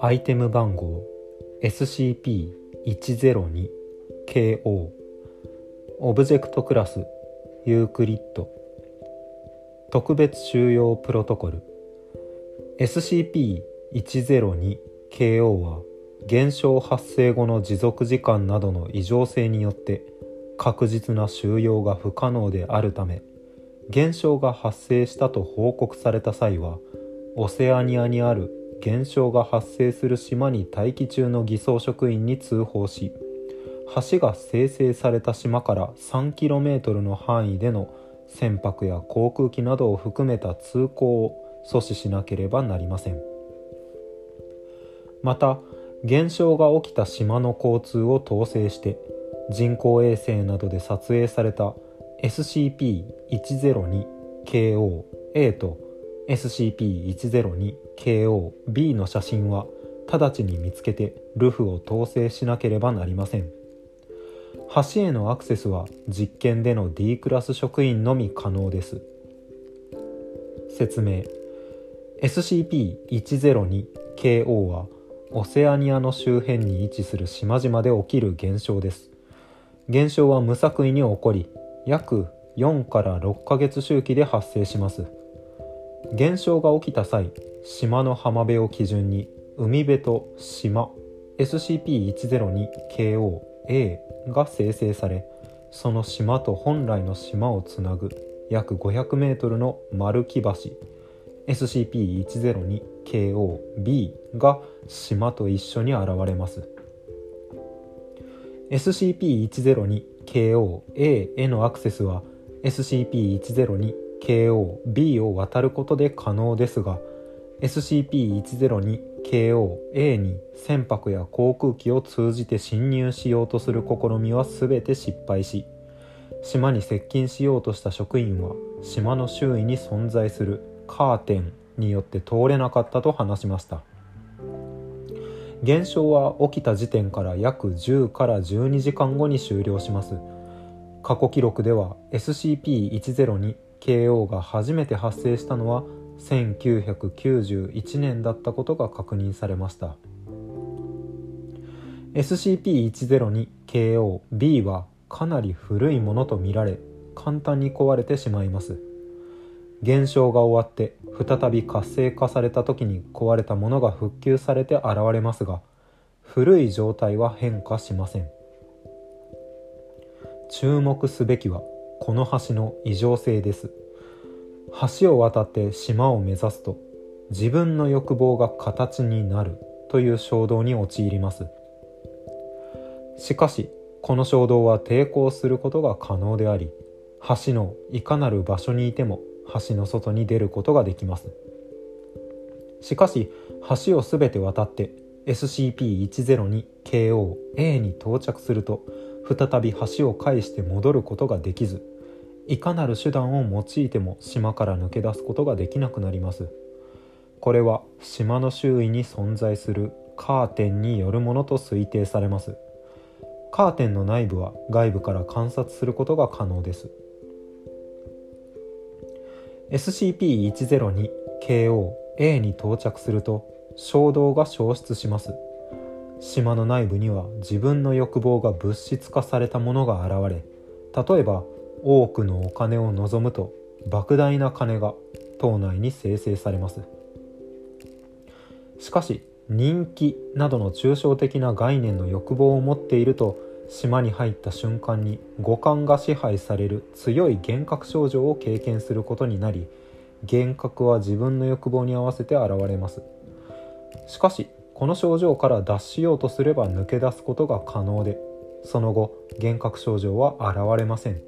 アイテム番号 SCP-102-KO オブジェクトクラスユークリッド特別収容プロトコル SCP-102-KO は現象発生後の持続時間などの異常性によって確実な収容が不可能であるため、現象が発生したと報告された際はオセアニアにある現象が発生する島に待機中の偽装職員に通報し、橋が生成された島から 3km の範囲での船舶や航空機などを含めた通行を阻止しなければなりません。また、現象が起きた島の交通を統制して、人工衛星などで撮影された SCP-102-KO-A と SCP-102-KO-B の写真は直ちに見つけてルフを統制しなければなりません。橋へのアクセスは実験での D クラス職員のみ可能です。説明。 SCP-102-KO はオセアニアの周辺に位置する島々で起きる現象です。現象は無作為に起こり、約4から6ヶ月周期で発生します。現象が起きた際、島の浜辺を基準に海辺と島 SCP-102-KO-A が生成され、その島と本来の島をつなぐ約 500m の丸木橋 SCP-102-KO-B が島と一緒に現れます。 SCP-102-KO-A へのアクセスは SCP-102-KO-B を渡ることで可能ですが、 SCP-102-KO-A に船舶や航空機を通じて侵入しようとする試みは全て失敗し、島に接近しようとした職員は島の周囲に存在するカーテンによって通れなかったと話しました。現象は起きた時点から約10から12時間後に終了します。過去記録では SCP-102-KO が初めて発生したのは1991年だったことが確認されました。 SCP-102-KO-B はかなり古いものとみられ、簡単に壊れてしまいます。現象が終わって再び活性化された時に壊れたものが復旧されて現れますが、古い状態は変化しません。注目すべきはこの橋の異常性です。橋を渡って島を目指すと、自分の欲望が形になるという衝動に陥ります。しかし、この衝動は抵抗することが可能であり、橋のいかなる場所にいても橋の外に出ることができます。しかし、橋をすべて渡って SCP-102-KO-A に到着すると、再び橋を介して戻ることができず、いかなる手段を用いても島から抜け出すことができなくなります。これは島の周囲に存在するカーテンによるものと推定されます。カーテンの内部は外部から観察することが可能です。SCP-102-KO-A に到着すると衝動が消失します。島の内部には自分の欲望が物質化されたものが現れ、例えば多くのお金を望むと莫大な金が島内に生成されます。しかし、人気などの抽象的な概念の欲望を持っていると、島に入った瞬間に五感が支配される強い幻覚症状を経験することになり、幻覚は自分の欲望に合わせて現れます。しかし、この症状から脱しようとすれば抜け出すことが可能で、その後幻覚症状は現れません。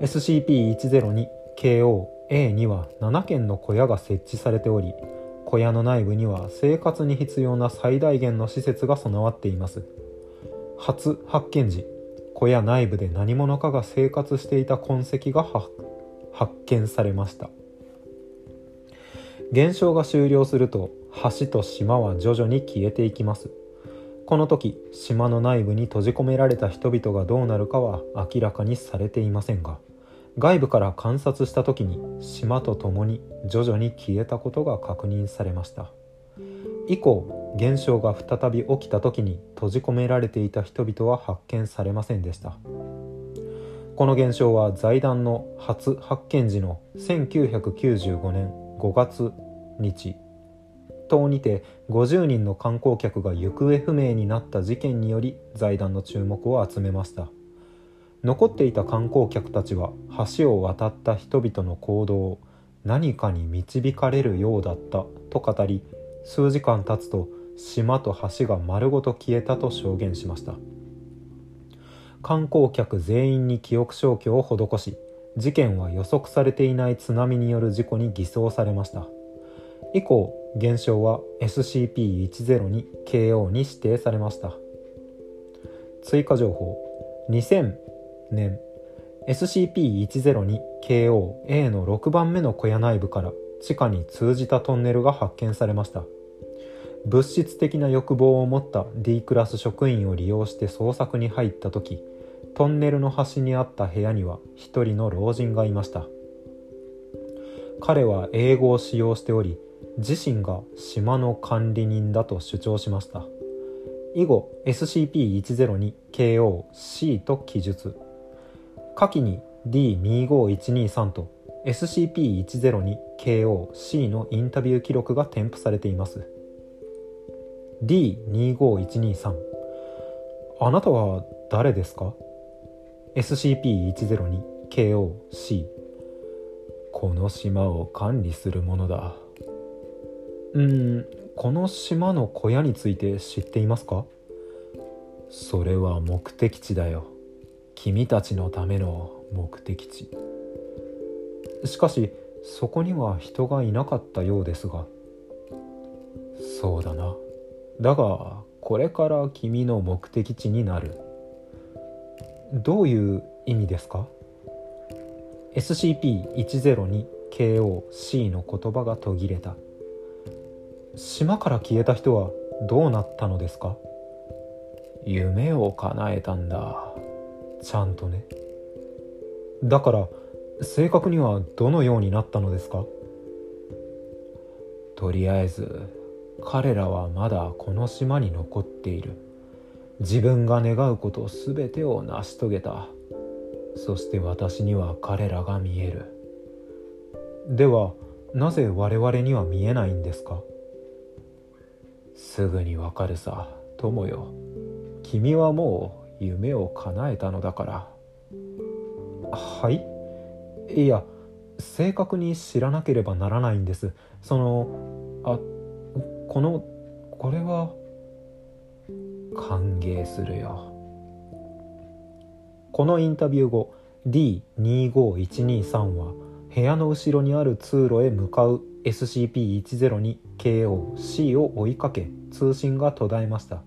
SCP-102-KO-A には7軒の小屋が設置されており、小屋の内部には生活に必要な最大限の施設が備わっています。初発見時、小屋内部で何者かが生活していた痕跡が発見されました。現象が終了すると、橋と島は徐々に消えていきます。この時、島の内部に閉じ込められた人々がどうなるかは明らかにされていませんが、外部から観察した時に島とともに徐々に消えたことが確認されました。以降、現象が再び起きた時に閉じ込められていた人々は発見されませんでした。この現象は財団の初発見時の1995年5月日島にて50人の観光客が行方不明になった事件により財団の注目を集めました。残っていた観光客たちは橋を渡った人々の行動を何かに導かれるようだったと語り、数時間経つと島と橋が丸ごと消えたと証言しました。観光客全員に記憶消去を施し、事件は予測されていない津波による事故に偽装されました。以降、現象は SCP-102-KO に指定されました。追加情報。2000年、SCP-102-KO-A の6番目の小屋内部から地下に通じたトンネルが発見されました。物質的な欲望を持った D クラス職員を利用して捜索に入った時、トンネルの端にあった部屋には一人の老人がいました。彼は英語を使用しており、自身が島の管理人だと主張しました。以後、SCP-102-KO-C と記述。下記に D-25123 と SCP-102-KO-C のインタビュー記録が添付されています。D-25123 あなたは誰ですか？ SCP-102-KO-C この島を管理するものだ。この島の小屋について知っていますか？それは目的地だよ。君たちのための目的地。しかし、そこには人がいなかったようですが。そうだな。だが、これから君の目的地になる。どういう意味ですか？ SCP-102-KO-C の言葉が途切れた。島から消えた人はどうなったのですか？夢を叶えたんだ。ちゃんとね。だから、正確にはどのようになったのですか？とりあえず、彼らはまだこの島に残っている。自分が願うことすべてを成し遂げた。そして私には彼らが見える。では、なぜ我々には見えないんですか？すぐにわかるさ、友よ。君はもう夢を叶えたのだから。はい？いや、正確に知らなければならないんです。これは。歓迎するよ。このインタビュー後、D-25123 は部屋の後ろにある通路へ向かうSCP-102-KO-C を追いかけ、通信が途絶えました。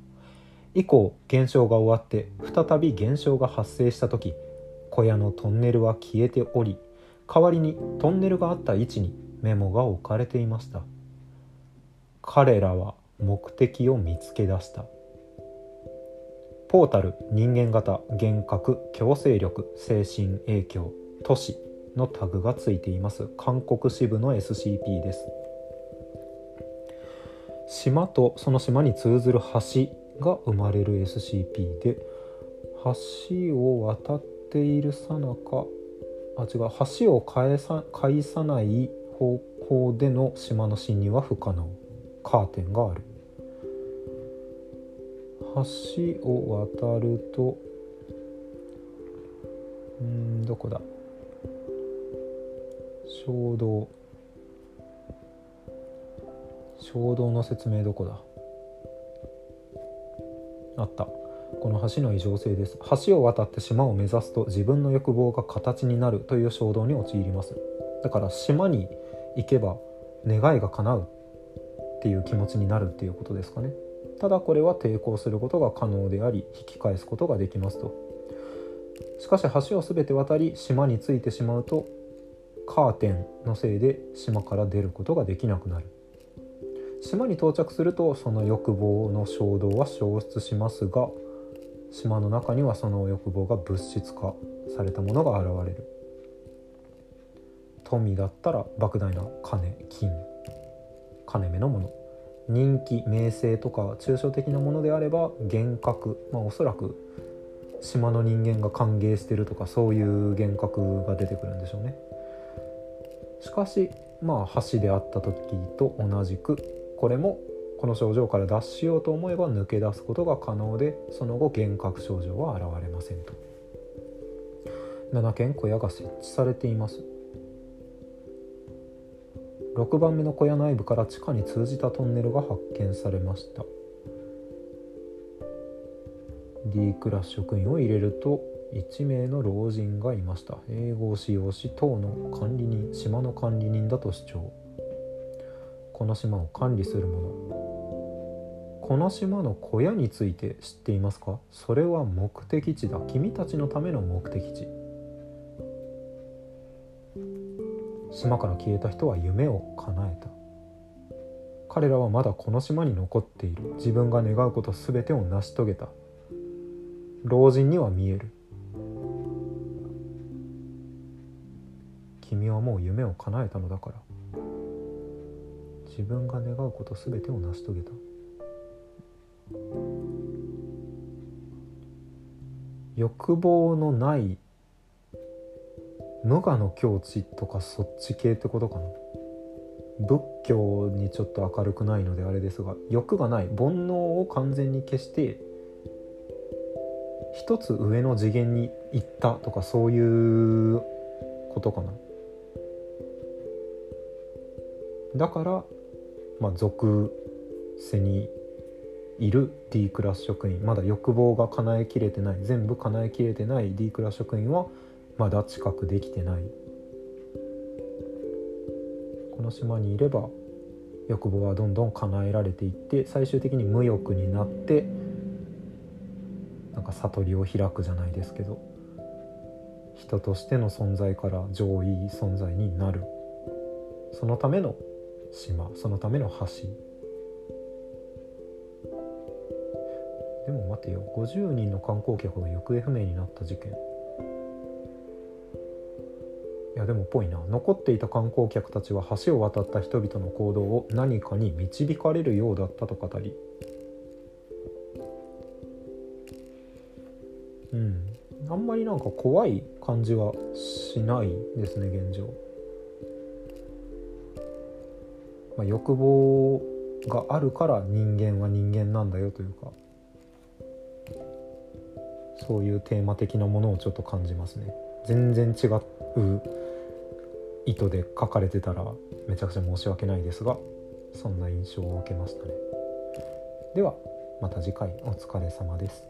以降、現象が終わって、再び現象が発生したとき、小屋のトンネルは消えており、代わりにトンネルがあった位置にメモが置かれていました。彼らは目的を見つけ出した。ポータル、人間型、幻覚、強制力、精神影響、都市のタグがついています。韓国支部の SCP です。島とその島に通ずる橋が生まれる SCP で、橋を渡っている最中、橋を返さない方向での島の侵入は不可能。カーテンがある。橋を渡ると、どこだ？衝動の説明どこだ？あった。この橋の異常性です。橋を渡って島を目指すと自分の欲望が形になるという衝動に陥ります。だから島に行けば願いが叶うっていう気持ちになるっていうことですかね。ただこれは抵抗することが可能であり、引き返すことができますと。しかし橋を全て渡り島に着いてしまうと、カーテンのせいで島から出ることができなくなる。島に到着するとその欲望の衝動は消失しますが、島の中にはその欲望が物質化されたものが現れる。富だったら莫大な金、金、金目のもの、人気、名声とか抽象的なものであれば幻覚、おそらく島の人間が歓迎してるとかそういう幻覚が出てくるんでしょうね。しかし橋であった時と同じくこれもこの症状から脱しようと思えば抜け出すことが可能で、その後幻覚症状は現れませんと。7軒小屋が設置されています。6番目の小屋内部から地下に通じたトンネルが発見されました。 D クラス職員を入れると1名の老人がいました。英語を使用し島の管理人、島の管理人だと主張。この島を管理する者、この島の小屋について知っていますか？それは目的地だ。君たちのための目的地。島から消えた人は夢を叶えた。彼らはまだこの島に残っている。自分が願うこと全てを成し遂げた。老人には見える。君はもう夢を叶えたのだから。自分が願うこと全てを成し遂げた。欲望のない無我の境地とかそっち系ってことかな。仏教にちょっと明るくないのであれですが、欲がない、煩悩を完全に消して一つ上の次元に行ったとかそういうことかな。だから俗世にいる D クラス職員、まだ欲望が叶えきれてない、全部叶えきれてない D クラス職員はまだ知覚できてない。この島にいれば欲望はどんどん叶えられていって、最終的に無欲になって悟りを開くじゃないですけど、人としての存在から上位存在になる。そのための島、そのための橋。でも待てよ、50人の観光客が行方不明になった事件。いやでもぽいな。残っていた観光客たちは橋を渡った人々の行動を何かに導かれるようだったと語り、あんまり怖い感じはしないですね現状。欲望があるから人間は人間なんだよというか、そういうテーマ的なものをちょっと感じますね。全然違う意図で書かれてたらめちゃくちゃ申し訳ないですが、そんな印象を受けましたね。ではまた次回お疲れ様です。